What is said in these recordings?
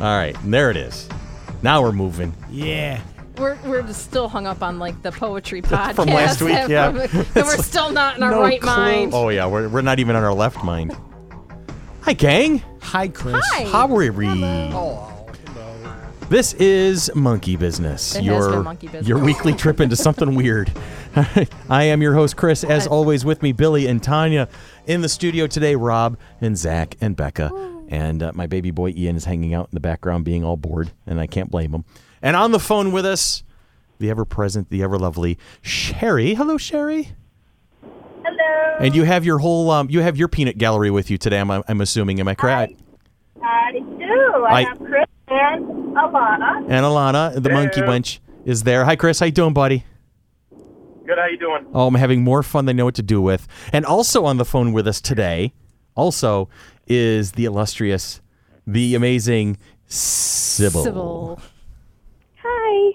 All right, and there it is. Now we're moving. Yeah. We're just still hung up on, like, the poetry podcast. From last week, yeah. And we're still not in our right mind. Oh, yeah, we're not even in our left mind. Hi, gang. Hi, Chris. Hi. How are we? Hello. Oh, hello. This is Monkey Business. Your weekly trip into something weird. I am your host, Chris. As always, with me, Billy and Tanya. In the studio today, Rob and Zach and Becca. Ooh. And my baby boy, Ian, is hanging out in the background being all bored, and I can't blame him. And on the phone with us, the ever-present, the ever-lovely Sherry. Hello, Sherry. Hello. And you have your whole, you have your peanut gallery with you today, I'm assuming. Am I correct? I do. I have Chris and Alana. And Alana, the monkey wench, is there. Hi, Chris. How you doing, buddy? Good. How you doing? Oh, I'm having more fun than I know what to do with. And also on the phone with us today, also, is the illustrious, the amazing Sybil.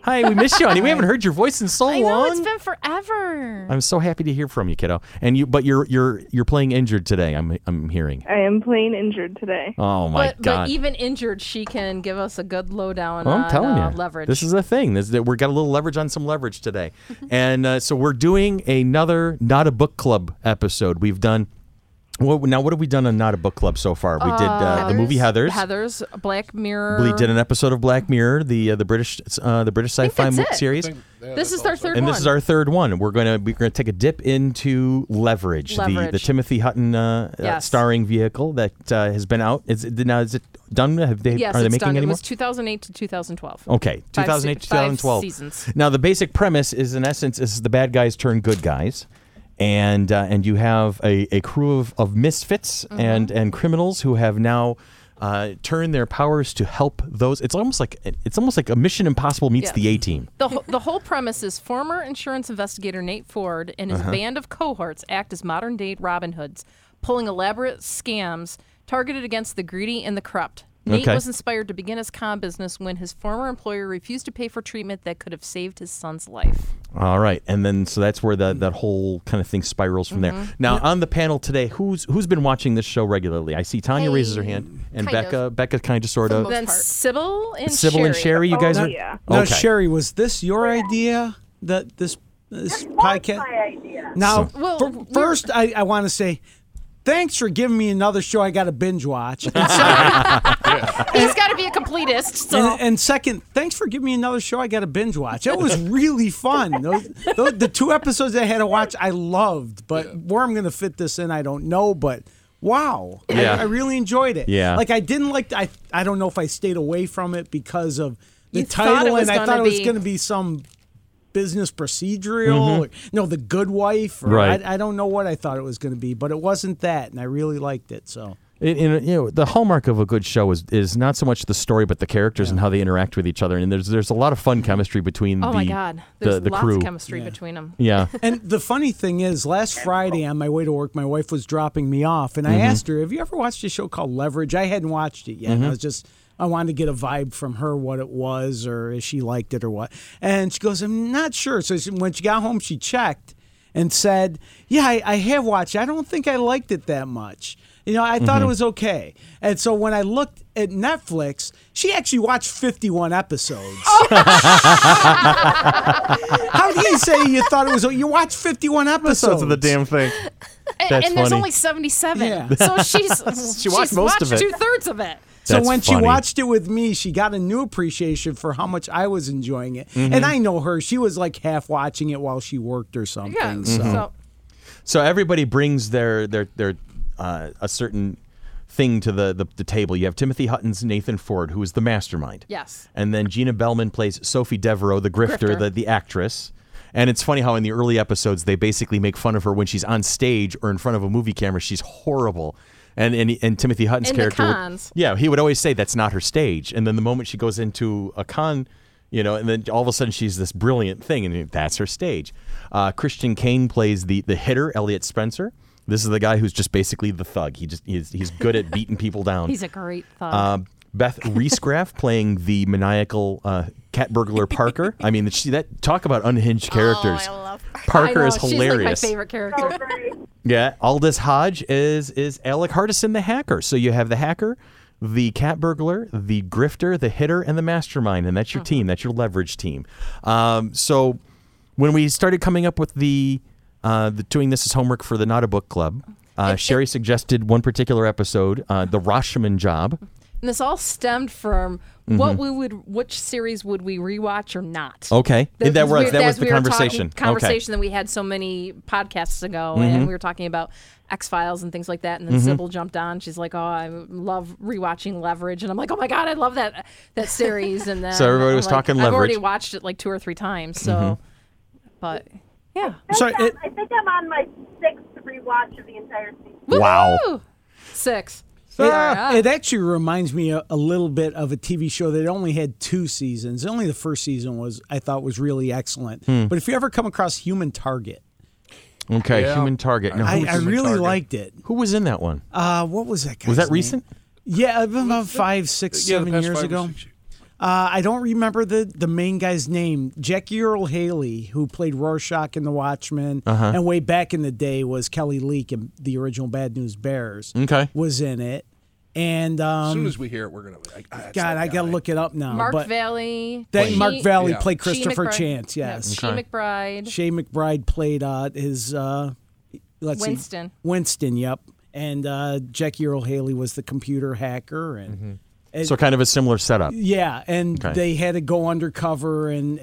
Hi, we missed you, honey. We haven't heard your voice in so long. I know, it's been forever. I'm so happy to hear from you, kiddo. And you, but you're playing injured today. I'm hearing. I am playing injured today. Oh my god! But even injured, she can give us a good lowdown on Leverage. This is the thing. We've got a little leverage on some Leverage today, and so we're doing another Not a Book Club episode. We've done. Now, what have we done on Not a Book Club so far? We did the movie Heathers. Black Mirror. We did an episode of Black Mirror, the British sci-fi series. This is our third one. And this is our third one. We're gonna take a dip into Leverage. The Timothy Hutton starring vehicle that has been out. Is it done? Are they making it anymore? It was 2008 to 2012. Okay, 2008 to 2012 seasons. Now the basic premise is, in essence, is the bad guys turn good guys. And you have a crew of misfits and criminals who have now turned their powers to help those. It's almost like a Mission Impossible meets the A-Team. The whole premise is former insurance investigator Nate Ford and his band of cohorts act as modern-day Robin Hoods, pulling elaborate scams targeted against the greedy and the corrupt. Nate was inspired to begin his con business when his former employer refused to pay for treatment that could have saved his son's life. All right, and then so that's where that whole kind of thing spirals from there. Now on the panel today, who's been watching this show regularly? I see Tanya raises her hand, and Becca kind of sort of. Then Sybil and Sherry, you guys are. Yeah. Okay. Now Sherry, was this your idea that this podcast? My idea. Now, first I want to say. Thanks for giving me another show I got to binge watch. He's got to be a completist. So. And second, thanks for giving me another show I got to binge watch. It was really fun. The two episodes I had to watch, I loved. But where I'm going to fit this in, I don't know. But wow, I really enjoyed it. Yeah. Like I didn't like. I don't know if I stayed away from it because of the title, and I thought it was going to be some. Business procedural, The Good Wife. Or right. I don't know what I thought it was going to be, but it wasn't that, and I really liked it. So, the hallmark of a good show is not so much the story, but the characters and how they interact with each other. And there's a lot of fun chemistry between. Oh my God, there's the lots crew. Of chemistry between them. Yeah. And the funny thing is, last Friday on my way to work, my wife was dropping me off, and I asked her, "Have you ever watched a show called Leverage?" I hadn't watched it yet. And I wanted to get a vibe from her, what it was, or if she liked it or what. And she goes, I'm not sure. So when she got home, she checked and said, I have watched it. I don't think I liked it that much. I thought it was okay. And so when I looked at Netflix, she actually watched 51 episodes. Oh. How do you say you thought it was okay? You watched 51 episodes of the damn thing. And there's only 77. Yeah. So she watched most of it. Two-thirds of it. So that's when funny. She watched it with me, she got a new appreciation for how much I was enjoying it. And I know her. She was like half watching it while she worked or something. Yeah. So everybody brings their a certain thing to the table. You have Timothy Hutton's Nathan Ford, who is the mastermind. Yes. And then Gina Bellman plays Sophie Devereaux, the grifter. The actress. And it's funny how in the early episodes, they basically make fun of her when she's on stage or in front of a movie camera. She's horrible. And Timothy Hutton's character, he would always say that's not her stage. And then the moment she goes into a con, and then all of a sudden she's this brilliant thing, and that's her stage. Christian Kane plays the hitter, Elliot Spencer. This is the guy who's just basically the thug. He's good at beating people down. He's a great thug. Beth Reescraft playing the maniacal cat burglar Parker. I mean, that talk about unhinged characters. Oh, I love her. Parker is hilarious. She's like my favorite character. Yeah, Aldous Hodge is Alec Hardison the hacker. So you have the hacker, the cat burglar, the grifter, the hitter, and the mastermind. And that's your team. That's your leverage team. So when we started coming up with the doing this as homework for the Not a Book Club, Sherry suggested one particular episode, the Rashomon job. And this all stemmed from which series would we rewatch or not? Okay, that was the conversation that we had so many podcasts ago, and we were talking about X Files and things like that. And then Sybil jumped on; she's like, "Oh, I love rewatching Leverage," and I'm like, "Oh my god, I love that series!" And then so everybody was talking Leverage. I've already watched it like 2 or 3 times, so but yeah, I think I'm on my 6th rewatch of the entire season. Wow, 6. It actually reminds me a little bit of a TV show that only had 2 seasons. Only the first season was really excellent. But if you ever come across Human Target. Okay, yeah. Human Target. Now, I really liked it. Who was in that one? What was that guy's name? Was that recent? Yeah, about 5, 6, 7 years ago. I don't remember the main guy's name. Jackie Earle Haley, who played Rorschach in The Watchmen, and way back in the day was Kelly Leak in the original Bad News Bears, was in it. And as soon as we hear it, we're going to... God, I got to look it up now. Mark Valley played Christopher Chance, yes. Yeah. Okay. Shea McBride played his... Winston, yep. And Jackie Earle Haley was the computer hacker and... So kind of a similar setup. Yeah, and they had to go undercover, and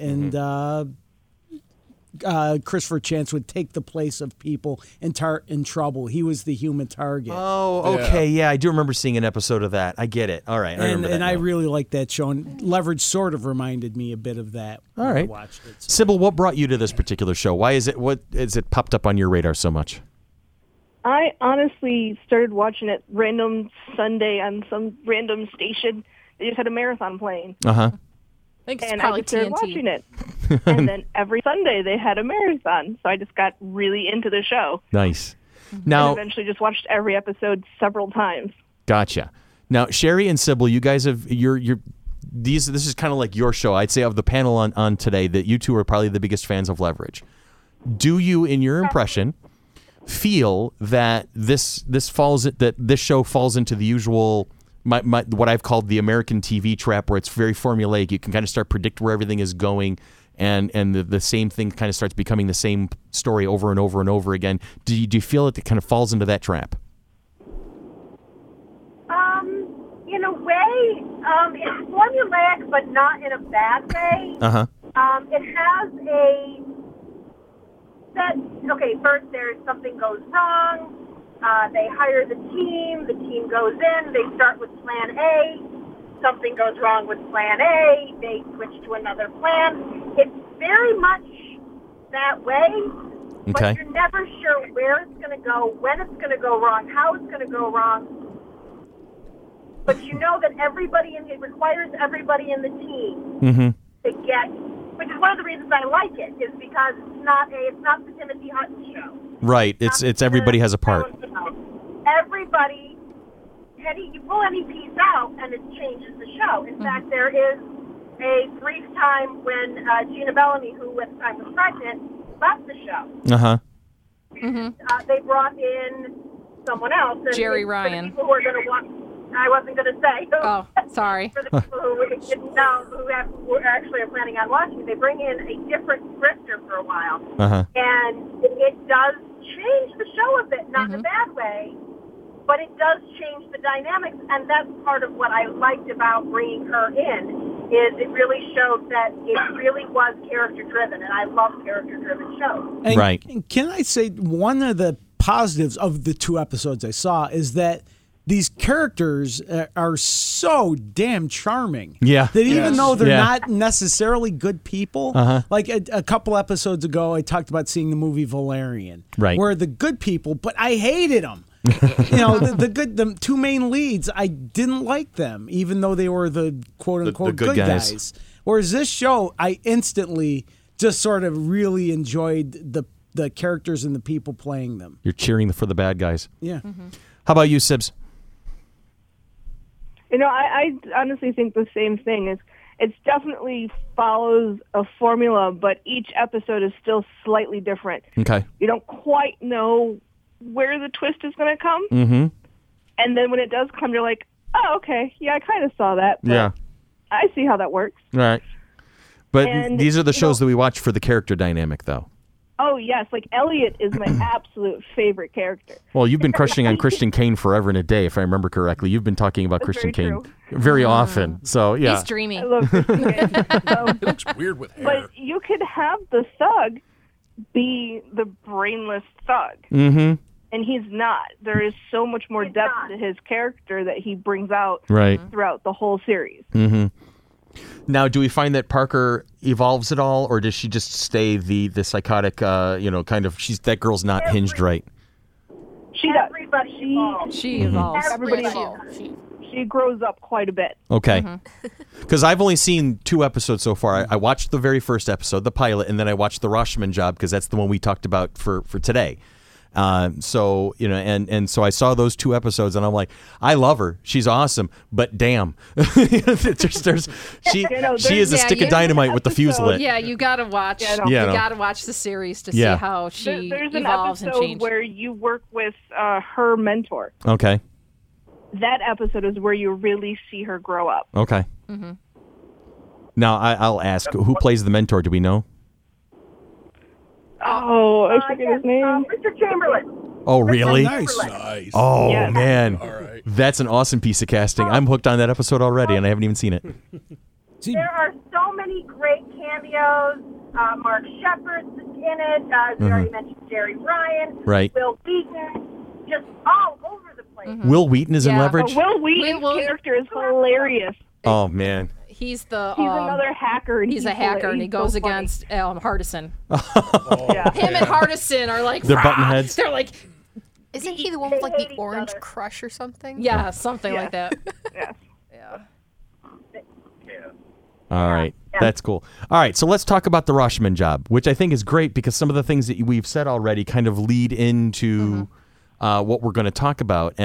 Christopher Chance would take the place of people in trouble. He was the human target. Oh, okay, yeah. I do remember seeing an episode of that. I get it. All right, I really liked that show, and Leverage sort of reminded me a bit of that when I watched it. So. Sybil, what brought you to this particular show? Why is it? What is it popped up on your radar so much? I honestly started watching it random Sunday on some random station. They just had a marathon playing. And I just started watching it. And then every Sunday they had a marathon. So I just got really into the show. Nice. Now, and eventually just watched every episode several times. Gotcha. Now, Sherry and Sybil, you guys have... This is kind of like your show. I'd say of the panel on today that you two are probably the biggest fans of Leverage. Do you, in your impression... feel that this show falls into the usual what I've called the American TV trap, where it's very formulaic. You can kind of start predict where everything is going, and the same thing kind of starts becoming the same story over and over and over again. Do you feel it kind of falls into that trap? In a way, it's formulaic, but not in a bad way. It has first there's something goes wrong. They hire the team goes in, they start with plan A, something goes wrong with plan A, they switch to another plan. It's very much that way, but you're never sure where it's going to go, when it's going to go wrong, how it's going to go wrong. But you know that it requires everybody in the team to get... Which is one of the reasons I like it, is because it's not the Timothy Hutton show. Right. It's everybody has a part. Everybody, you pull any piece out, and it changes the show. In fact, there is a brief time when Gina Bellman, who at the time was pregnant, left the show. They brought in someone else. And Jerry Ryan. People who are going to I wasn't going to say. Oh, sorry. For the people who didn't know, who actually are planning on watching, they bring in a different grifter for a while. And it does change the show a bit, not in a bad way, but it does change the dynamics. And that's part of what I liked about bringing her in, is it really showed that it really was character-driven, and I love character-driven shows. And can I say one of the positives of the 2 episodes I saw is that these characters are so damn charming. Yeah. That even though they're not necessarily good people, like a couple episodes ago, I talked about seeing the movie Valerian, where the good people, but I hated them. The 2 main leads, I didn't like them, even though they were the quote-unquote the good guys. Whereas this show, I instantly just sort of really enjoyed the characters and the people playing them. You're cheering for the bad guys. Yeah. How about you, Sibs? I honestly think the same thing. It definitely follows a formula, but each episode is still slightly different. Okay. You don't quite know where the twist is going to come. And then when it does come, you're like, oh, okay. Yeah, I kind of saw that. Yeah. I see how that works. Right. But these are the shows that we watch for the character dynamic, though. Oh, yes. Like, Elliot is my absolute favorite character. Well, you've been crushing on Christian Kane forever and a day, if I remember correctly. You've been talking about Christian Kane very often. So, yeah. He's dreamy. I love Christian Kane. It looks weird with hair. But you could have the thug be the brainless thug. Mm-hmm. And he's not. There is so much more depth to his character that he brings out throughout the whole series. Mm-hmm. Now, do we find that Parker evolves at all, or does she just stay the psychotic, kind of, that girl's not hinged right? She does. She evolves. Everybody evolves. She grows up quite a bit. Okay. Because I've only seen 2 episodes so far. I watched the very first episode, the pilot, and then I watched the Rashomon job, because that's the one we talked about for today. So, and so I saw those 2 episodes, and I'm like, I love her. She's awesome, but damn. She is a stick of dynamite with the fuse lit. Yeah, you got to watch. You got to watch the series to see how she evolves and changes. There's an episode where you work with her mentor. Okay. That episode is where you really see her grow up. Okay. Mm-hmm. Now, I'll ask, who plays the mentor? Do we know? Oh, I forget his name. Mr. Chamberlain. Oh, really? Nice. Oh, yes. Man. All right. That's an awesome piece of casting. I'm hooked on that episode already, and I haven't even seen it. There are so many great cameos. Mark Sheppard's in it. We already mentioned Jerry Ryan. Right. Wil Wheaton. Just all over the place. Mm-hmm. Wil Wheaton is in Leverage? Wil Wheaton's character is hilarious. Oh, man. He's another hacker. And he's a hacker, and he goes against Hardison. Oh. Yeah. Him and Hardison are like... They're button heads. They're like... Isn't he the one with like the orange crush or something? Yeah, something like that. Yeah. All right. Yeah. That's cool. All right, so let's talk about the Rashomon job, which I think is great because some of the things that we've said already kind of lead into what we're going to talk about.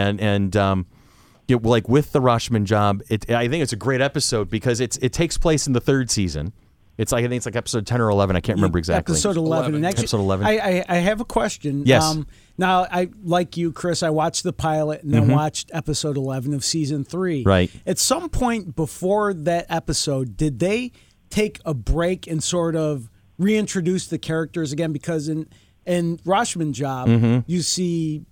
Like with the Rashomon job, I think it's a great episode because it takes place in the 3rd season. I think it's episode 10 or 11. I can't remember exactly. Episode 11. Episode 11. I have a question. Yes. Now, I like you, Chris, I watched the pilot and then watched episode 11 of season 3. Right. At some point before that episode, did they take a break and sort of reintroduce the characters again? Because in Rashomon job, you see...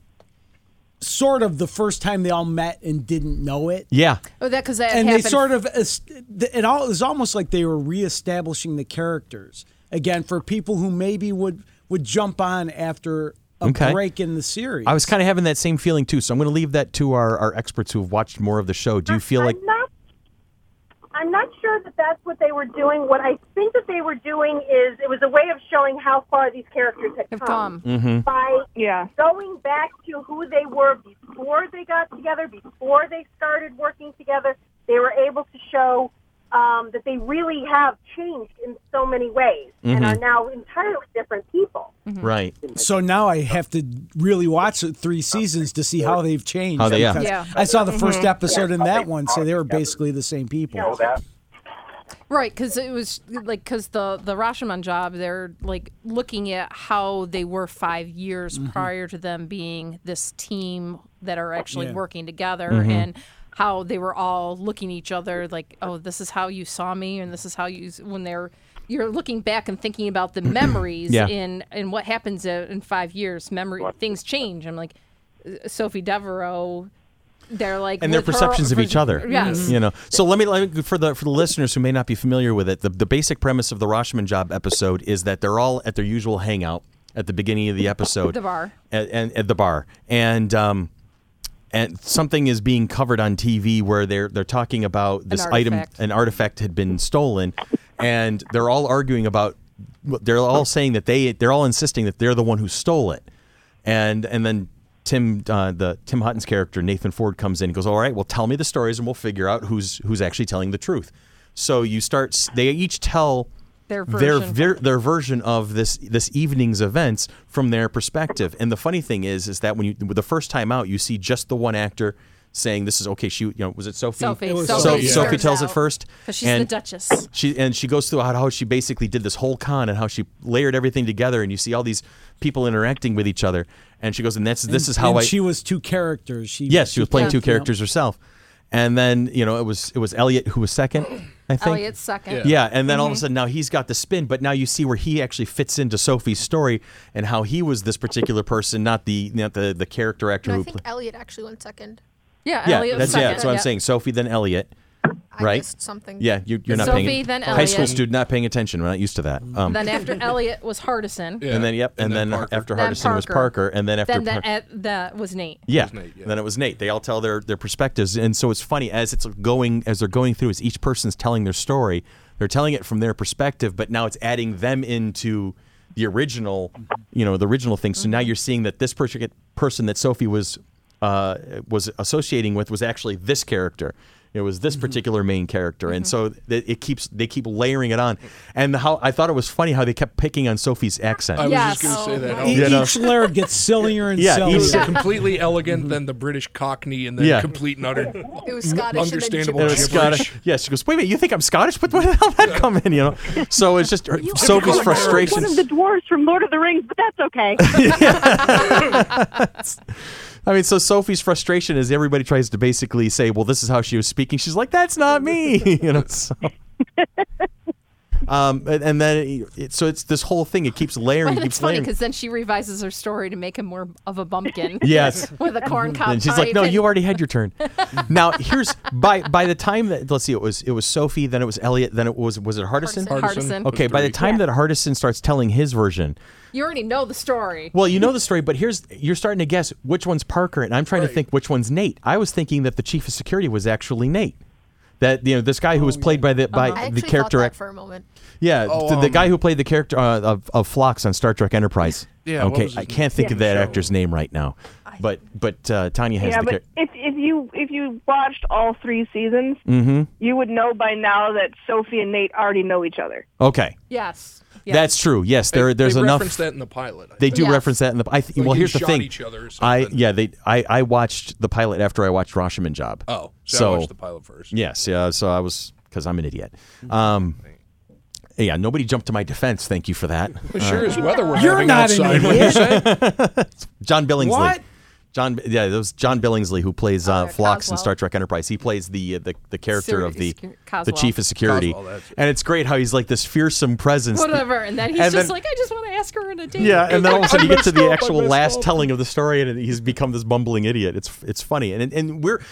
sort of the first time they all met and didn't know it. Yeah. Oh, because that happened. And they sort of, it was almost like they were reestablishing the characters again for people who maybe would jump on after a break in the series. I was kind of having that same feeling too, so I'm going to leave that to our experts who have watched more of the show. Do you feel like... I'm not sure that that's what they were doing. What I think that they were doing is it was a way of showing how far these characters had come. By going back to who they were before they got together, before they started working together, they were able to show that they really have changed in so many ways and are now entirely different people. Right. So now I have to really watch 3 seasons to see how they've changed. Oh, I saw the first episode in that one, so they were basically the same people. Right, because it was like the Rashomon job, they're like looking at how they were 5 years prior to them being this team that are actually working together and how they were all looking at each other like, oh, this is how you saw me, and this is how you when they're. You're looking back and thinking about the memories in what happens in 5 years. Things change. I'm like, Sophie Devereaux. They're like and their perceptions of each other. Yes, So let me for the listeners who may not be familiar with it, the basic premise of the Rashomon job episode is that they're all at their usual hangout at the beginning of the episode, the bar, at the bar, and something is being covered on TV where they're talking about this an artifact had been stolen. And they're all arguing about. They're all saying that they're all insisting that they're the one who stole it, and then Tim Hutton's character Nathan Ford comes in and goes, "All right, well, tell me the stories and we'll figure out who's actually telling the truth." So you start. They each tell their version of this evening's events from their perspective. And the funny thing is that when you the first time out, you see just the one actor. Saying this is okay. She, was it Sophie? Sophie tells it first because she's the Duchess. She goes through how she basically did this whole con and how she layered everything together, and you see all these people interacting with each other. And she goes, and this is how I. She was 2 characters. She was playing 2 characters herself, And then, you know, it was Elliot who was second, I think. Elliot's second. Yeah. And then all of a sudden now he's got the spin, but now you see where he actually fits into Sophie's story and how he was this particular person, not the character actor who played. I think Elliot actually went second. Yeah, Elliot was second. Yeah, that's what I'm saying. Sophie, then Elliot. Right? I missed something. Yeah, you're not Sophie, paying attention. High school student not paying attention. We're not used to that. Then after Elliot was Hardison. Yeah. And then after Hardison was Parker. And then after that was Nate. Yeah. And then it was Nate. They all tell their perspectives. And so it's funny as they're going through, as each person's telling their story, they're telling it from their perspective, but now it's adding them into the original, the original thing. So now you're seeing that this person that Sophie was associating with was actually this character. It was this particular main character, and so they keep layering it on. And how I thought it was funny how they kept picking on Sophie's accent. I was just going to say that. Each layer gets sillier and sillier. It was completely elegant, then the British Cockney, and then complete and utter. It was Scottish, understandable and then Scottish. Yeah, she goes, "Wait a minute, you think I'm Scottish? But where the hell did that come in?" So it's just Sophie's frustration. One of the dwarves from Lord of the Rings, but that's okay. I mean, so Sophie's frustration is everybody tries to basically say, well, this is how she was speaking. She's like, that's not me. And then, so it's this whole thing. It keeps layering. Well, it's funny because then she revises her story to make him more of a bumpkin. Yes. With a corn cob. And she's like, no, you already had your turn. Now, by the time that, let's see, it was Sophie, then it was Elliot, then was it Hardison? Hardison. Okay, by the time that Hardison starts telling his version. You already know the story. Well, you know the story, but you're starting to guess which one's Parker, and I'm trying to think which one's Nate. I was thinking that the chief of security was actually Nate. That this guy who was played by the character actor for a moment. Yeah, the guy who played the character of Phlox on Star Trek Enterprise. Yeah. Okay, I can't think of that actor's name right now. But Tanya has the character. If you watched all three seasons, you would know by now that Sophie and Nate already know each other. Okay. Yes. Yes. That's true. Yes, there's enough. They reference that in the pilot. They do reference that in the pilot. Well, here's the thing. Each other or something. I watched the pilot after I watched Rashomon Job. Oh, so I watched the pilot first. Yes, yeah. So I was, because I'm an idiot. Yeah, nobody jumped to my defense. Thank you for that. Sure as weather we're having outside. You're not an idiot. John Billingsley. What? That was John Billingsley who plays Phlox in Star Trek Enterprise. He plays the character of the chief of security, and it's great how he's like this fearsome presence. Whatever, and then he's like, I just want to ask her on a date. Yeah, and then all of a sudden you get to the actual last telling of the story, and he's become this bumbling idiot. It's funny, and we're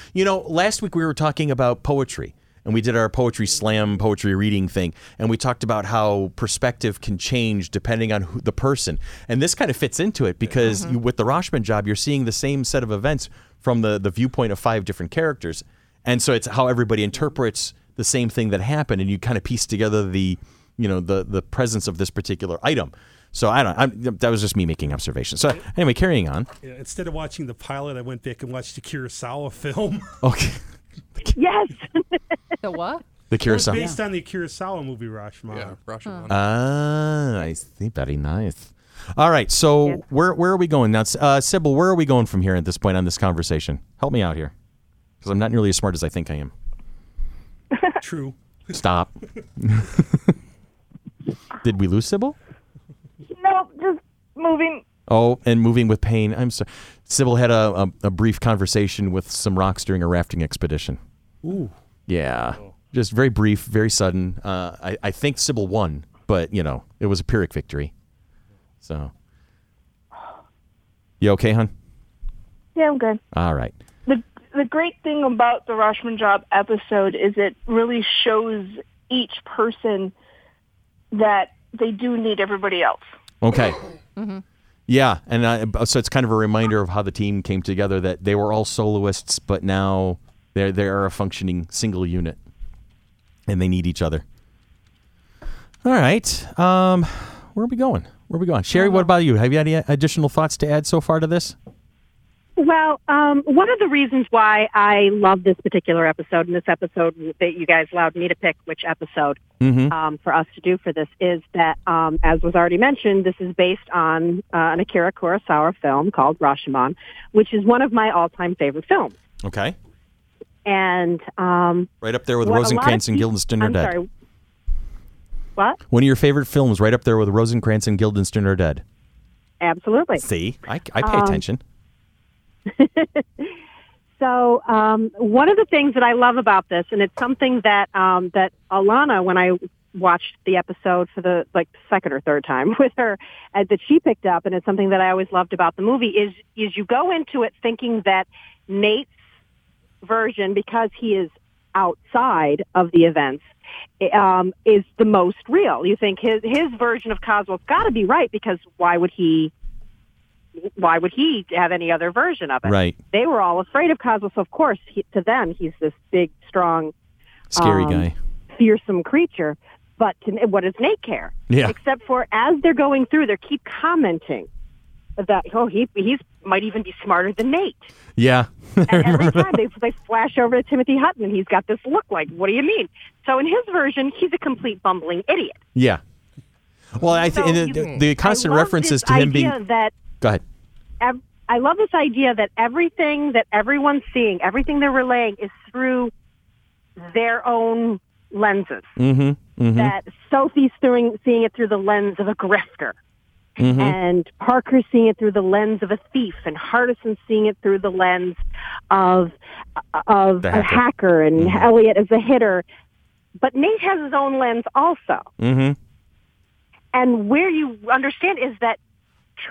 last week we were talking about poetry. And we did our poetry slam, poetry reading thing. And we talked about how perspective can change depending on the person. And this kind of fits into it because with the Rashomon Job, you're seeing the same set of events from the viewpoint of five different characters. And so it's how everybody interprets the same thing that happened. And you kind of piece together the presence of this particular item. So I don't know. That was just me making observations. So anyway, carrying on. Yeah, instead of watching the pilot, I went back and watched the Kurosawa film. Okay. Yes. The what? The Kurosawa. It was based on the Kurosawa movie, Rashomon. Yeah, Rashomon. Ah, I see. Very nice. All right, so where are we going now? Sybil, where are we going from here at this point on this conversation? Help me out here, because I'm not nearly as smart as I think I am. True. Stop. Did we lose Sybil? No, just moving. Oh, and moving with pain. I'm sorry. Sybil had a brief conversation with some rocks during a rafting expedition. Ooh. Yeah. Oh. Just very brief, very sudden. I think Sybil won, but, it was a Pyrrhic victory. So. You okay, hon? Yeah, I'm good. All right. The great thing about the Rashomon Job episode is it really shows each person that they do need everybody else. Okay. Mm-hmm. Yeah, and so it's kind of a reminder of how the team came together, that they were all soloists, but now they are a functioning single unit, and they need each other. All right, where are we going? Sherry, what about you? Have you any additional thoughts to add so far to this? Well, one of the reasons why I love this particular episode, and this episode that you guys allowed me to pick which episode for us to do for this, is that, as was already mentioned, this is based on an Akira Kurosawa film called Rashomon, which is one of my all-time favorite films. Okay. And right up there with Rosencrantz and Guildenstern are Dead. Sorry. What? One of your favorite films right up there with Rosencrantz and Guildenstern are Dead. Absolutely. See? I pay attention. So one of the things that I love about this, and it's something that that Alana, when I watched the episode for the second or third time with her, that she picked up, and it's something that I always loved about the movie, is you go into it thinking that Nate's version, because he is outside of the events, is the most real. You think his version of Coswell's got to be right, because why would he have any other version of it? Right. They were all afraid of Coswell, so of course, to them, he's this big, strong, scary guy, fearsome creature. But what does Nate care? Yeah. Except for as they're going through, they keep commenting that, oh, he might even be smarter than Nate. Yeah. And every time they flash over to Timothy Hutton, and he's got this look like, what do you mean? So in his version, he's a complete bumbling idiot. Yeah. Well, I think the constant references to him being... Go ahead. I love this idea that everything that everyone's seeing, everything they're relaying, is through their own lenses. Mm-hmm, mm-hmm. That Sophie's seeing it through the lens of a grifter. Mm-hmm. And Parker's seeing it through the lens of a thief, and Hardison's seeing it through the lens of a hacker, and mm-hmm. Elliot is a hitter. But Nate has his own lens also. Mm-hmm. And where you understand is that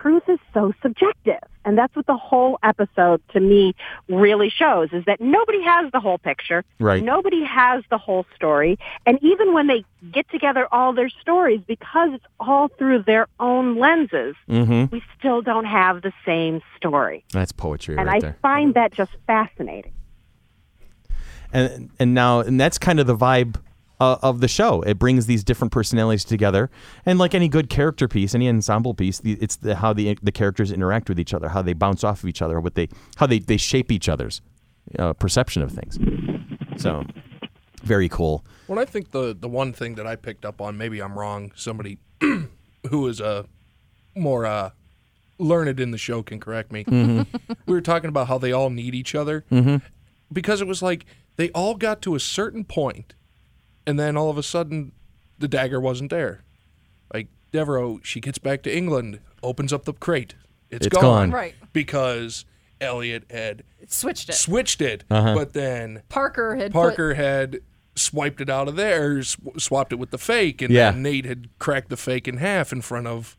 truth is so subjective, and that's what the whole episode, to me, really shows, is that nobody has the whole picture. Right. Nobody has the whole story, and even when they get together all their stories, because it's all through their own lenses, mm-hmm. we still don't have the same story. That's poetry and right there. And I find that just fascinating. And that's kind of the vibe of the show. It brings these different personalities together, and like any good character piece, any ensemble piece, it's how the characters interact with each other, how they bounce off of each other, how they shape each other's perception of things. So, very cool. Well, I think the one thing that I picked up on, maybe I'm wrong, somebody who is more learned in the show can correct me. Mm-hmm. We were talking about how they all need each other, mm-hmm. because it was like they all got to a certain point, and then all of a sudden, the dagger wasn't there. Like, Devereaux, she gets back to England, opens up the crate. It's gone. Right. Because Elliot had... Switched it. Uh-huh. But then... Parker had swiped it out of there, swapped it with the fake, and then Nate had cracked the fake in half in front of...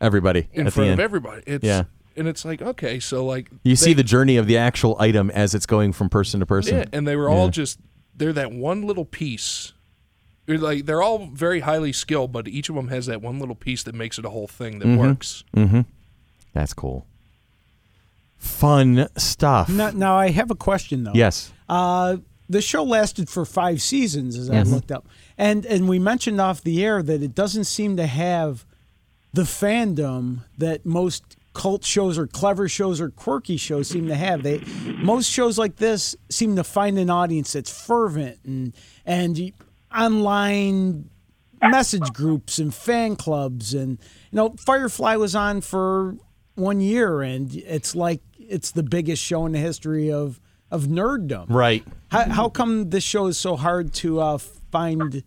Everybody. In front of everybody. Yeah. And it's like, okay, so like... You see the journey of the actual item as it's going from person to person. Yeah, and they were all just... They're that one little piece. Like, they're all very highly skilled, but each of them has that one little piece that makes it a whole thing that mm-hmm. works. Mm-hmm. That's cool. Fun stuff. Now, I have a question, though. Yes. The show lasted for 5 seasons, as I looked up. And we mentioned off the air that it doesn't seem to have the fandom that most cult shows or clever shows or quirky shows seem to have. Most shows like this seem to find an audience that's fervent and online message groups and fan clubs. And, you know, Firefly was on for 1 year, and it's like it's the biggest show in the history of nerddom. Right. How come this show is so hard to find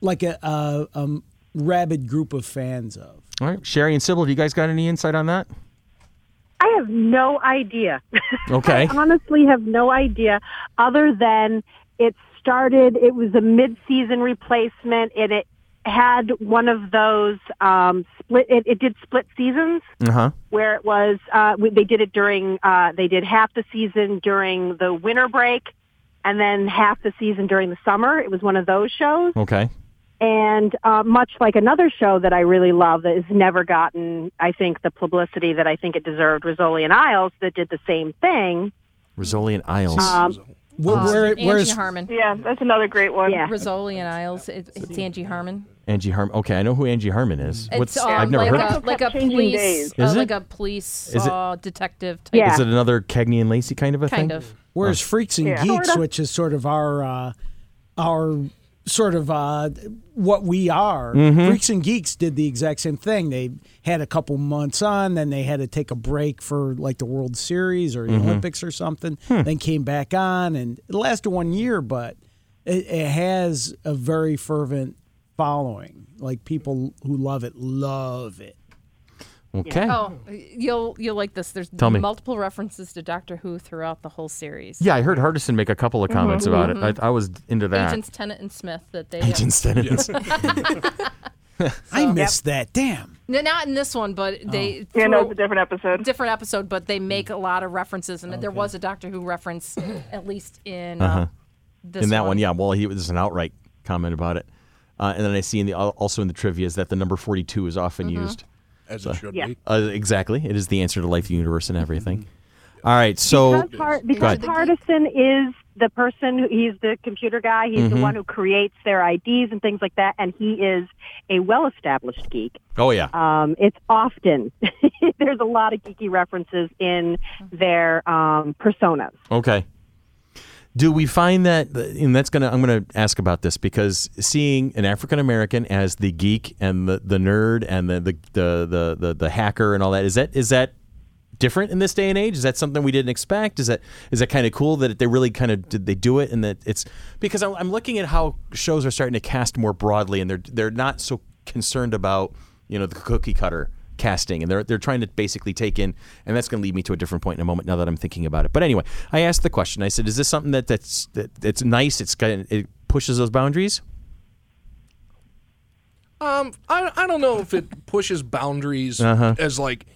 like a rabid group of fans of? All right, Sherry and Sybil, have you guys got any insight on that? I have no idea. Okay. I honestly have no idea, other than it was a mid-season replacement, and it had one of those split. It did split seasons, uh-huh. where it was, they did it during, they did half the season during the winter break, and then half the season during the summer. It was one of those shows. Okay. And much like another show that I really love that has never gotten, I think, the publicity that I think it deserved, Rizzoli and Isles, that did the same thing. Rizzoli and Isles. Where Angie Harmon. Yeah, that's another great one. Yeah. Rizzoli and Isles. It's Angie Harmon. Angie Harmon. Okay, I know who Angie Harmon is. I've never heard of it. Like a police, detective type. Yeah. Is it another Cagney and Lacey kind of a thing? Kind of. Whereas Freaks and Geeks, which is sort of our what we are. Mm-hmm. Freaks and Geeks did the exact same thing. They had a couple months on, then they had to take a break for like the World Series or the mm-hmm. Olympics or something, then came back on, and it lasted 1 year, but it has a very fervent following. Like, people who love it. Okay. Yeah. Oh, you'll like this. There's multiple references to Doctor Who throughout the whole series. Yeah, I heard Hardison make a couple of comments about it. I was into that. Agents Tennant and Smith that they So, I missed that. Damn. No, not in this one, but they it's a different episode. Different episode, but they make a lot of references, and there was a Doctor Who reference at least in this in that one. Yeah. Well, he was an outright comment about it, and then I see in the also in the trivia is that the number 42 is often used. As it should be. Exactly. It is the answer to life, the universe, and everything. All right, so... Because Hardison is the person, he's the computer guy, he's the one who creates their IDs and things like that, and he is a well-established geek. Oh, yeah. It's often... there's a lot of geeky references in their personas. Okay. Do we find that, and that's gonna, I'm going to ask about this, because seeing an African-American as the geek and the nerd and the hacker and all that, is that different in this day and age? Is that something we didn't expect? Is that kind of cool that they really kind of, did they do it? And that it's, because I'm looking at how shows are starting to cast more broadly, and they're not so concerned about, the cookie cutter casting, and they're trying to basically take in, and that's going to lead me to a different point in a moment now that I'm thinking about it. But anyway, I asked the question. I said, is this something that's nice, it pushes those boundaries? I don't know if it pushes boundaries as like,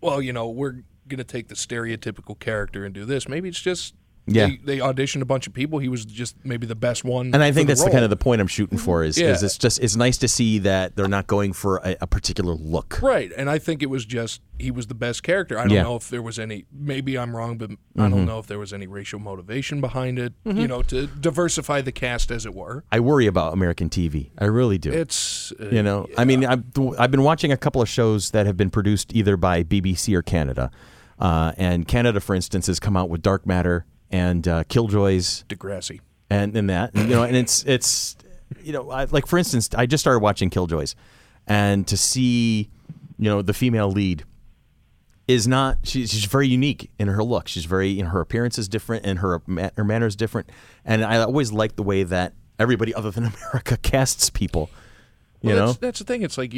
we're going to take the stereotypical character and do this. Maybe it's just they auditioned a bunch of people. He was just maybe the best one. And I think that's kind of the point I'm shooting for is it's nice to see that they're not going for a particular look. Right. And I think it was just he was the best character. I don't know if there was any, maybe I'm wrong, but I don't know if there was any racial motivation behind it, to diversify the cast, as it were. I worry about American TV. I really do. It's, I mean, I've been watching a couple of shows that have been produced either by BBC or Canada. And Canada, for instance, has come out with Dark Matter and Killjoys, Degrassi, and that, and it's like, for instance, I just started watching Killjoys, and to see the female lead is not, she's very unique in her look. She's very, her appearance is different, and her manner is different, and I always like the way that everybody other than America casts people. That's the thing. It's like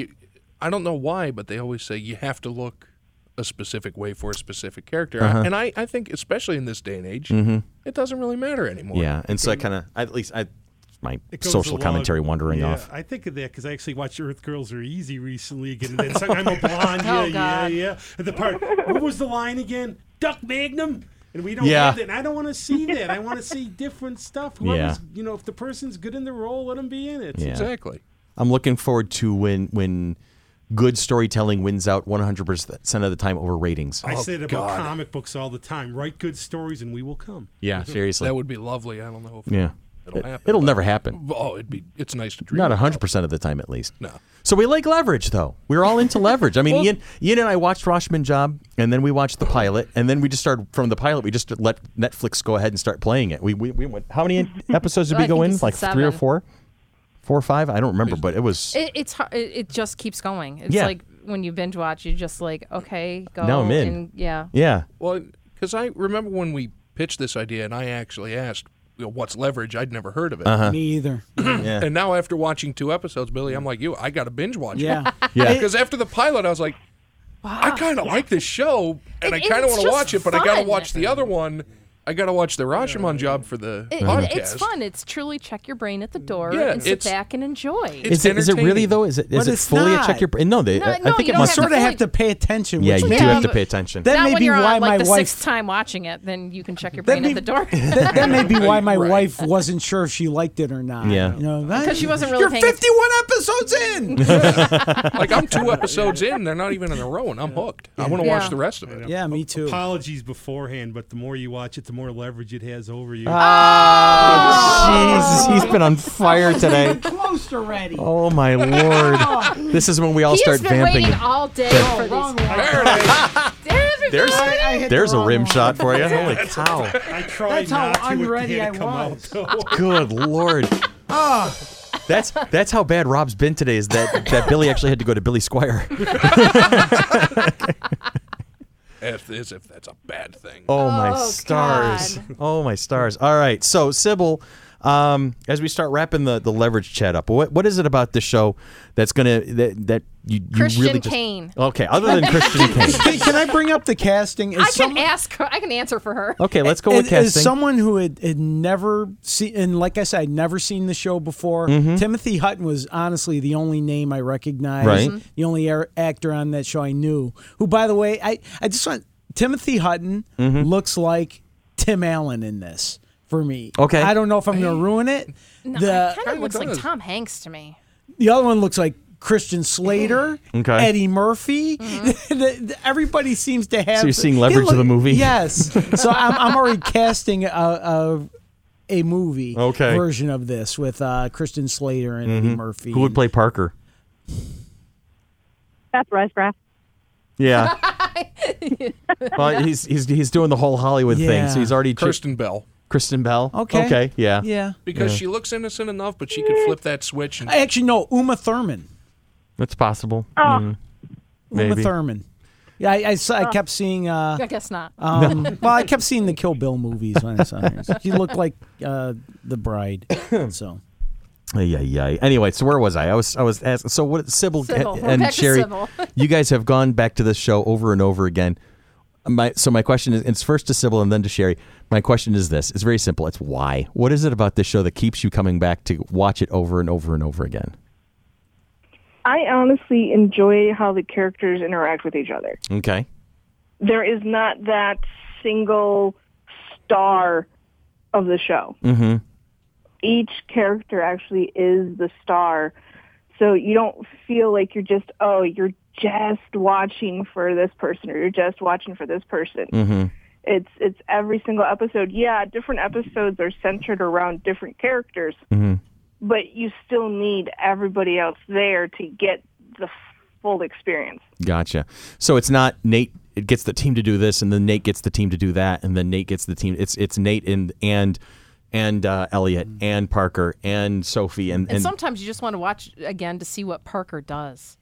I don't know why, but they always say you have to look a specific way for a specific character. And I think, especially in this day and age, it doesn't really matter anymore. Yeah, and so I kind of, at least my social commentary wandering off. I think of that because I actually watched Earth Girls Are Easy recently again. And like, I'm a blonde, the part, what was the line again? Duck Magnum? And we don't have that. And I don't want to see that. I want to see different stuff. Whoever's, if the person's good in the role, let them be in it. Yeah. Exactly. I'm looking forward to when good storytelling wins out 100% of the time over ratings. I say it about comic books all the time. Write good stories and we will come. Yeah, seriously. That would be lovely. I don't know if it'll happen. It'll never happen. Oh, it's nice to dream. Not 100% of the time, at least. No. So we like Leverage, though. We're all into Leverage. I mean, Ian and I watched Rashomon Job, and then we watched the pilot, and then we just started from the pilot. We just let Netflix go ahead and start playing it. We went. How many episodes did we go in? Like 7. 3 or 4? 4 or 5? I don't remember, but it was... It just keeps going. It's like when you binge watch, you're just like, okay, go. Now I'm in. And, yeah. Well, because I remember when we pitched this idea and I actually asked, what's Leverage? I'd never heard of it. Me either. And now after watching 2 episodes, Billy, I'm like you. I got to binge watch it. Yeah. Because after the pilot, I was like, wow, I kind of like this show, and I kind of want to watch it, but I got to watch the other one. I got to watch the Rashomon Job for the podcast. It's fun. It's truly check your brain at the door and sit back and enjoy. Is it really, though? Is it fully not a check your brain? No, I think it must. You sort of have to pay attention. Yeah, you do have to pay attention. That may be why my wife... the 6th time watching it, then you can check your brain at the door. That may be why my wife wasn't sure if she liked it or not. Yeah. Because she wasn't really paying attention. You're 51 episodes in! Like, I'm 2 episodes in. They're not even in a row, and I'm hooked. I want to watch the rest of it. Yeah, me too. Apologies beforehand, but the more you watch it, the more leverage it has over you. Oh, Jesus. He's been on fire today. Close already. Oh, my Lord. This is when we all start vamping. He's been waiting all day for these. There's a rim shot for you. Holy cow. I tried not to with the hand come out. Good Lord. That's how bad Rob's been today, is that Billy actually had to go to Billy Squire. As if that's a bad thing. Oh, my stars. God. Oh, my stars. All right. So, Sybil, As we start wrapping the Leverage chat up, what is it about this show that's gonna that you Christian really Kane? Okay, other than Christian Kane, can I bring up the casting? I can answer for her. Okay, let's go with casting. As someone who had never seen, and like I said, I'd never seen the show before. Mm-hmm. Timothy Hutton was honestly the only name I recognized, right. The only actor on that show I knew. Who, by the way, I just want Timothy Hutton looks like Tim Allen in this. For me, okay. I don't know if I'm going to ruin it. No, it kind of looks like Tom Hanks to me. The other one looks like Christian Slater, okay. Eddie Murphy. Mm-hmm. Everybody seems to have. So you're seeing Leverage of the movie. Yes. So I'm already casting a movie version of this with Christian Slater and Eddie Murphy. Who would play Parker? Beth Ricebrough. Yeah. Well, he's doing the whole Hollywood thing, so he's already Kristen Bell. Kristen Bell. Okay. Yeah. Because she looks innocent enough, but she could flip that switch. And... Actually, no. Uma Thurman. That's possible. Oh. Uma Thurman. Yeah, I kept seeing... I guess not. Well, I kept seeing the Kill Bill movies when I saw her. She looked like the bride. So. Yeah. Anyway, so where was I? I was asking. So what? Sybil. And Sherry, you guys have gone back to this show over and over again. My question is, it's first to Sybil and then to Sherry. My question is this. It's very simple. It's why. What is it about this show that keeps you coming back to watch it over and over and over again? I honestly enjoy how the characters interact with each other. Okay. There is not that single star of the show. Mm-hmm. Each character actually is the star. So you don't feel like you're just, you're just watching for this person, or you're just watching for this person. Mm-hmm. It's every single episode. Yeah, different episodes are centered around different characters, but you still need everybody else there to get the full experience. Gotcha. So it's not Nate gets the team to do this, and then Nate gets the team to do that, and then Nate gets the team. It's Nate and Elliot and Parker and Sophie and sometimes you just want to watch again to see what Parker does.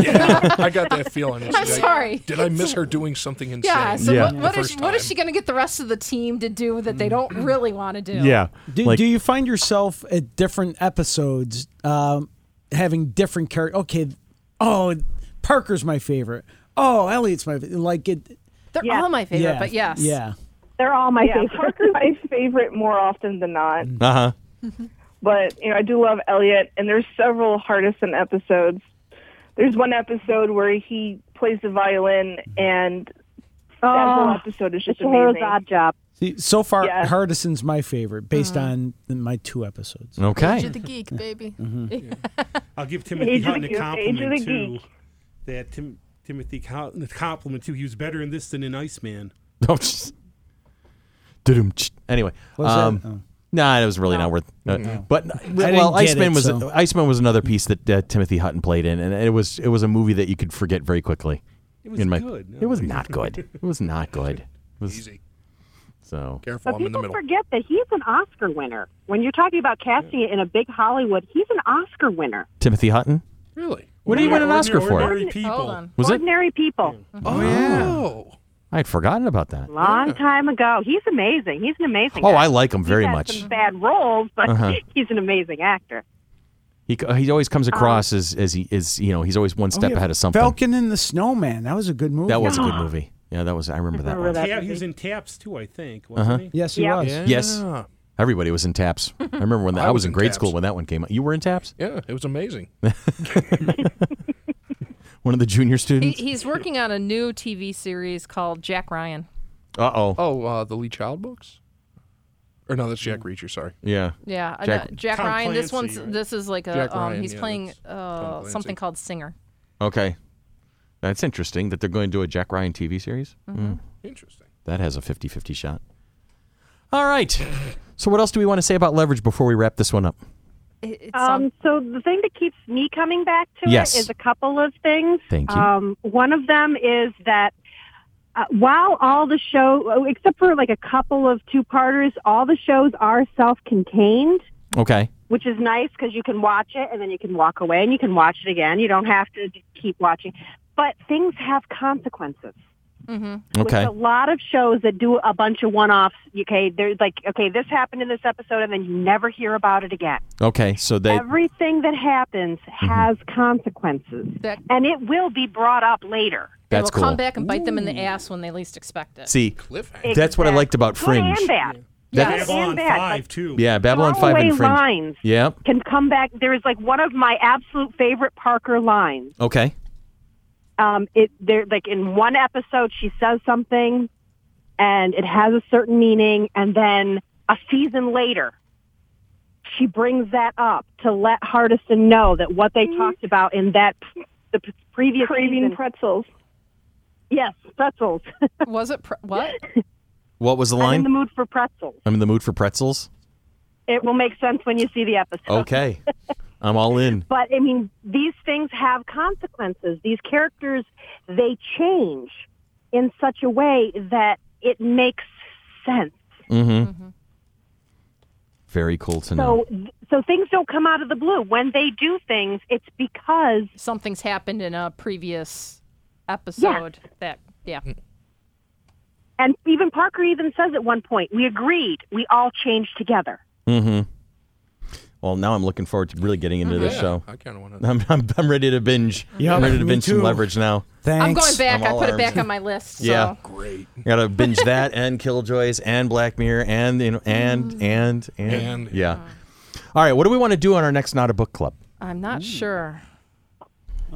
Yeah, I got that feeling. I'm sorry. Did I miss her doing something insane? Yeah, so what is she going to get the rest of the team to do that they don't really want to do? Yeah. Do you find yourself at different episodes having different characters? Okay, Parker's my favorite. Oh, Elliot's my favorite. They're all my favorite, but yes. Yeah. They're all my favorite. Parker's my favorite more often than not. Uh-huh. But, I do love Elliot, and there's several Hardison episodes. There's one episode where he plays the violin, and that whole episode is just amazing. Odd job. See, so far, Hardison's my favorite, based on my 2 episodes. Okay. Age of the Geek, baby. Mm-hmm. Yeah. I'll give Timothy Hutton a compliment, too. That Timothy Hutton a compliment, too. He was better in this than in Iceman. Anyway. What's that? Oh. Nah, it was really not worth it. But Iceman was another piece that Timothy Hutton played in, and it was a movie that you could forget very quickly. It was good. No, it was not good. It was not good. It was easy. So careful, I'm in the middle. People forget that he's an Oscar winner. When you're talking about casting it in a big Hollywood, he's an Oscar winner. Timothy Hutton? Really? What did he win an Oscar for? Ordinary People. Was it? Ordinary People. Oh yeah. I had forgotten about that. Long time ago. He's amazing. He's an amazing actor. I like him very much. He's had some bad roles, but he's an amazing actor. He always comes across as he is, he's always one step ahead of something. Falcon and the Snowman. That was a good movie. That was a good movie. Yeah, that was. I remember that one. He was in Taps, too, I think, wasn't he? Yes, he was. Yeah. Yes. Everybody was in Taps. I remember when I was in grade school when that one came out. You were in Taps? Yeah, it was amazing. One of the junior students? He's working on a new TV series called Jack Ryan. Uh-oh. Oh, the Lee Child books? Or no, that's Jack Reacher, sorry. Yeah. Yeah, Jack Ryan. Clancy, this is like a, he's playing something called Singer. Okay. That's interesting that they're going to do a Jack Ryan TV series. Mm-hmm. Interesting. That has a 50-50 shot. All right. So what else do we want to say about Leverage before we wrap this one up? So the thing that keeps me coming back to it is a couple of things. Thank you. One of them is that while all the show, except for like a couple of two-parters, all the shows are self-contained. Okay. Which is nice because you can watch it and then you can walk away and you can watch it again. You don't have to keep watching. But things have consequences. Mm-hmm. Okay. With a lot of shows that do a bunch of one-offs, okay, there's like, okay, this happened in this episode, and then you never hear about it again. Okay, so they... Everything that happens has consequences, and it will be brought up later. That's cool. It will come back and bite them in the ass when they least expect it. See, exactly. That's what I liked about Fringe. Good and bad. Yes. Babylon 5, too. Yeah, Babylon 5 and Fringe. Lines can come back. There's like one of my absolute favorite Parker lines. Okay. Like in one episode, she says something, and it has a certain meaning, and then a season later, she brings that up to let Hardison know that what they talked about in that the previous craving season, pretzels. Yes, pretzels. Was it what? What was the line? I'm in the mood for pretzels. I'm in the mood for pretzels? It will make sense when you see the episode. Okay. I'm all in. But, I mean, these things have consequences. These characters, they change in such a way that it makes sense. Mm-hmm. Mm-hmm. Very cool to know. So things don't come out of the blue. When they do things, it's because... something's happened in a previous episode. Yes. And even Parker even says at one point, we agreed, we all changed together. Mm-hmm. Well, now I'm looking forward to really getting into this show. I kind of want to. I'm ready to binge. Yeah, I'm ready to binge some Leverage now. Thanks. I'm going back. I put it back on my list. So. Yeah, great. Got to binge that and Killjoys and Black Mirror and you know and yeah. All right, what do we want to do on our next Not a Book Club? I'm not sure.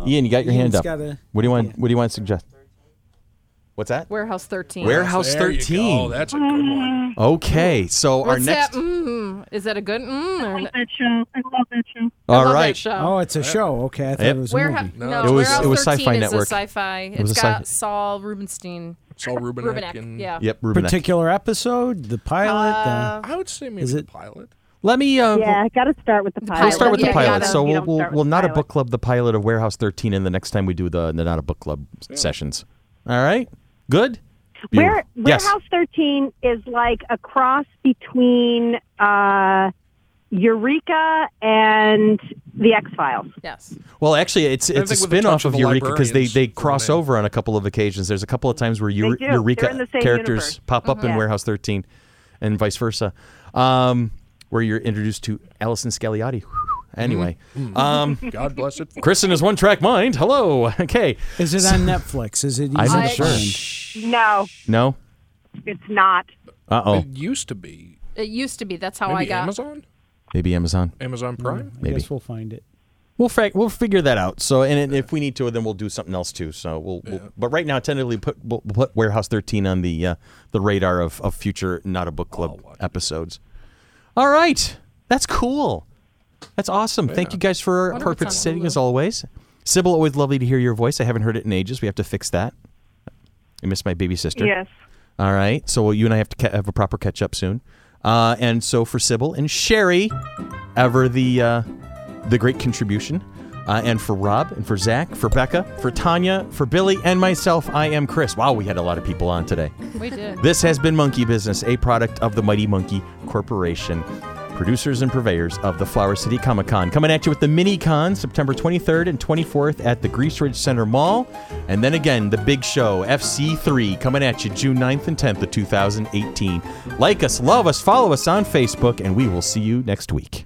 Ian, you got your hand up. What do you want? Yeah. What do you want to suggest? What's that? Warehouse 13. Warehouse 13. Oh, that's a good one. Okay, so what's our next. That? Is that a good? I like that show. I love that show. All right. Show. Oh, it's a show. Okay, I thought it was a movie. No, it was Sci-Fi Network. Sci-Fi. It's got Saul Rubenstein. Saul Rubinek. Rubinek. Particular episode, the pilot. I would say maybe the pilot. Let me. I got to start with the pilot. We'll start with the pilot. So we'll not a book club the pilot of Warehouse 13, and the next time we do the not a book club sessions. All right. Good? Warehouse 13 is like a cross between Eureka and The X Files. Yes. Well, actually, it's a spin-off of Eureka because they cross over on a couple of occasions. There's a couple of times where Eureka characters pop up in Warehouse 13 and vice versa, where you're introduced to Allison Scagliotti. Anyway, God bless it. Kristen is one track mind. Hello. Okay. Is it on Netflix? Is it easy to find? No. No? It's not. Uh-oh. It used to be. That's how I got. Maybe Amazon? Amazon Prime? Maybe. I guess we'll find it. We'll figure that out. So, and if we need to, then we'll do something else too. So we'll but right now, tentatively we'll put Warehouse 13 on the radar of future Not a Book Club episodes. All right. That's cool. That's awesome. Yeah. Thank you guys for participating as always. Sybil, always lovely to hear your voice. I haven't heard it in ages. We have to fix that. I miss my baby sister. Yes. All right. So you and I have to have a proper catch up soon. And so for Sybil and Sherry, ever the great contribution. And for Rob and for Zach, for Becca, for Tanya, for Billy, and myself, I am Chris. Wow, we had a lot of people on today. We did. This has been Monkey Business, a product of the Mighty Monkey Corporation. Producers and purveyors of the Flower City Comic Con. Coming at you with the mini-con September 23rd and 24th at the Grease Ridge Center Mall. And then again, the big show, FC3, coming at you June 9th and 10th of 2018. Like us, love us, follow us on Facebook, and we will see you next week.